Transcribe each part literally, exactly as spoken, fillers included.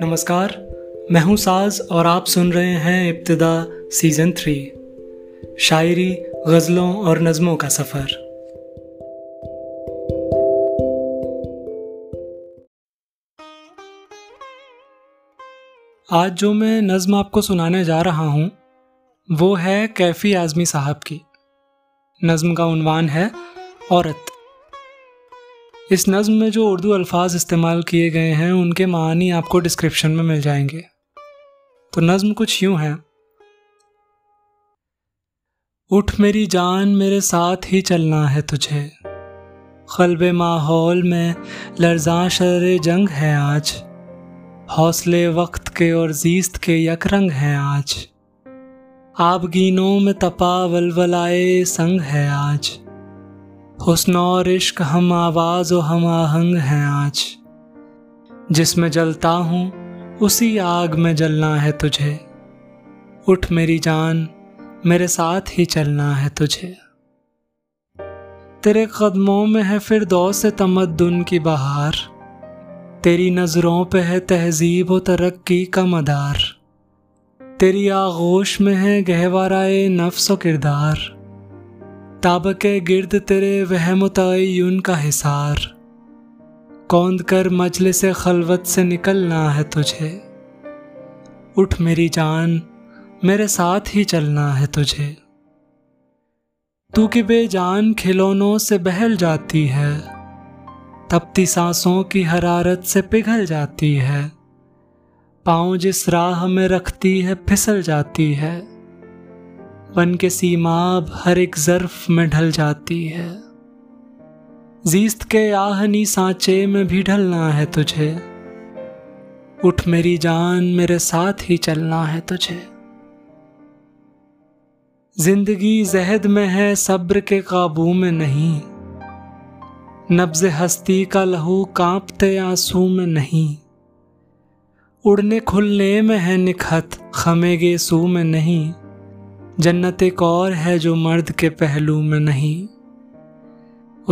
نمسکار، میں ہوں ساز اور آپ سن رہے ہیں ابتدا سیزن تھری، شاعری، غزلوں اور نظموں کا سفر۔ آج جو میں نظم آپ کو سنانے جا رہا ہوں وہ ہے کیفی اعظمی صاحب کی۔ نظم کا عنوان ہے عورت۔ اس نظم میں جو اردو الفاظ استعمال کیے گئے ہیں ان کے معانی آپ کو ڈسکرپشن میں مل جائیں گے۔ تو نظم کچھ یوں ہے۔ اٹھ میری جان، میرے ساتھ ہی چلنا ہے تجھے، قلب ماحول میں لرزاں شر جنگ ہے آج، حوصلے وقت کے اور زیست کے یک رنگ ہیں آج، آبگینوں میں تپا ولولائے سنگ ہے آج، حسن اور عشق ہم آواز و ہم آہنگ ہیں آج، جس میں جلتا ہوں اسی آگ میں جلنا ہے تجھے، اٹھ میری جان میرے ساتھ ہی چلنا ہے تجھے۔ تیرے قدموں میں ہے فردوس تمدن کی بہار، تیری نظروں پہ ہے تہذیب و ترقی کا مدار، تیری آغوش میں ہے گہوارائے نفس و کردار، تابک گرد تیرے وہم و تعین کا حصار، کوند کر مجلس خلوت سے نکلنا ہے تجھے، اٹھ میری جان میرے ساتھ ہی چلنا ہے تجھے۔ تو کہ بے جان کھلونوں سے بہل جاتی ہے، تپتی سانسوں کی حرارت سے پگھل جاتی ہے، پاؤں جس راہ میں رکھتی ہے پھسل جاتی ہے، بن کے سیماب ہر ایک ظرف میں ڈھل جاتی ہے، زیست کے آہنی سانچے میں بھی ڈھلنا ہے تجھے، اٹھ میری جان میرے ساتھ ہی چلنا ہے تجھے۔ زندگی زہد میں ہے، صبر کے قابو میں نہیں، نبض ہستی کا لہو کانپتے آنسو میں نہیں، اڑنے کھلنے میں ہے نکھت، خمے گے سو میں نہیں، جنت ایک اور ہے جو مرد کے پہلو میں نہیں،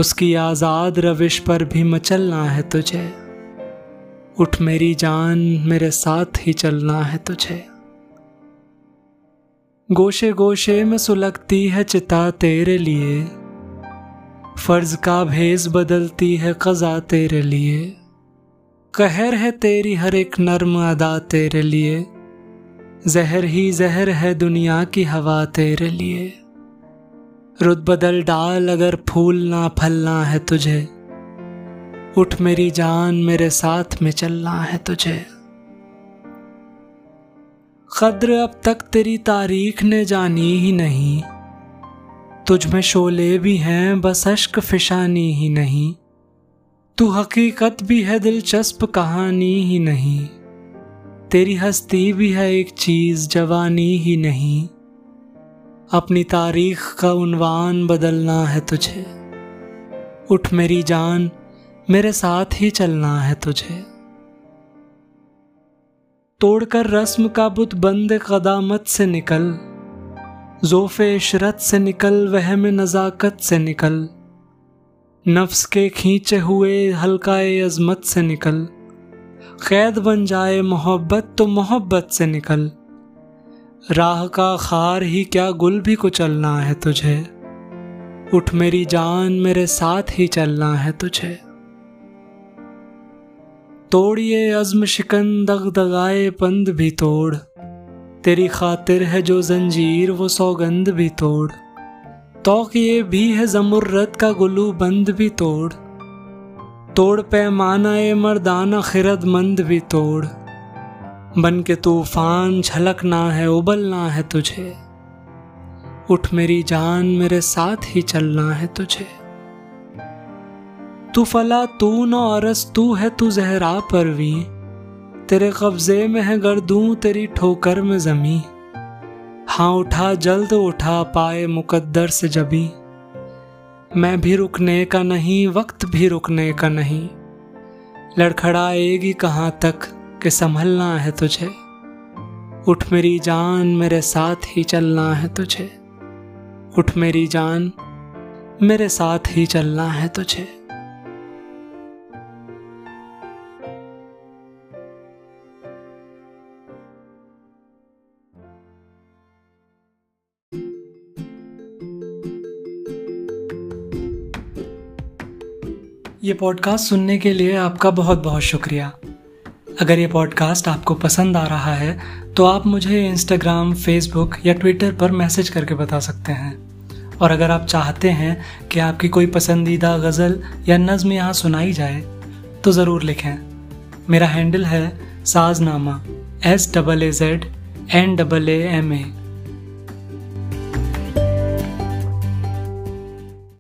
اس کی آزاد روش پر بھی مچلنا ہے تجھے، اٹھ میری جان میرے ساتھ ہی چلنا ہے تجھے۔ گوشے گوشے میں سلگتی ہے چتا تیرے لیے، فرض کا بھیس بدلتی ہے قضا تیرے لیے، قہر ہے تیری ہر ایک نرم ادا تیرے لیے، زہر ہی زہر ہے دنیا کی ہوا تیرے لیے، رت بدل ڈال اگر پھولنا پھلنا ہے تجھے، اٹھ میری جان میرے ساتھ میں چلنا ہے تجھے۔ قدر اب تک تیری تاریخ نے جانی ہی نہیں، تجھ میں شعلے بھی ہیں بس اشک فشانی ہی نہیں، تو حقیقت بھی ہے دلچسپ کہانی ہی نہیں، تیری ہستی بھی ہے ایک چیز جوانی ہی نہیں، اپنی تاریخ کا عنوان بدلنا ہے تجھے، اٹھ میری جان میرے ساتھ ہی چلنا ہے تجھے۔ توڑ کر رسم کا بت بند قدامت سے نکل، ذوف عشرت سے نکل، وہم نزاکت سے نکل، نفس کے کھینچے ہوئے حلقۂ عظمت سے نکل، قید بن جائے محبت تو محبت سے نکل، راہ کا خار ہی کیا گل بھی کچلنا ہے تجھے، اٹھ میری جان میرے ساتھ ہی چلنا ہے تجھے۔ توڑیے عزم شکن دغدغائے پند بھی توڑ، تیری خاطر ہے جو زنجیر وہ سوگند بھی توڑ، توقیے بھی ہے زمرد کا گلو بند بھی توڑ، توڑ پیمانہ مردانہ خرد مند بھی توڑ، بن کے طوفان جھلکنا ہے ابلنا ہے تجھے، اٹھ میری جان میرے ساتھ ہی چلنا ہے تجھے۔ تو فلا تو نو عرض تو ہے تو زہرا پرویں، تیرے قبضے میں ہے گردوں تیری ٹھوکر میں زمیں، ہاں اٹھا جلد اٹھا پائے مقدر سے جبیں، میں بھی رکنے کا نہیں وقت بھی رکنے کا نہیں، لڑکھڑائے گی کہاں تک کہ سنبھلنا ہے تجھے، اٹھ میری جان میرے ساتھ ہی چلنا ہے تجھے، اٹھ میری جان میرے ساتھ ہی چلنا ہے تجھے۔ یہ پوڈ کاسٹ سننے کے لیے آپ کا بہت بہت شکریہ. اگر یہ پوڈ کاسٹ آپ کو پسند آ رہا ہے تو آپ مجھے انسٹاگرام، فیس بک یا ٹویٹر پر میسج کر کے بتا سکتے ہیں. اور اگر آپ چاہتے ہیں کہ آپ کی کوئی پسندیدہ غزل یا نظم یہاں سنائی جائے تو ضرور لکھیں. میرا ہینڈل ہے سازنامہ، S double A Z N double A M a.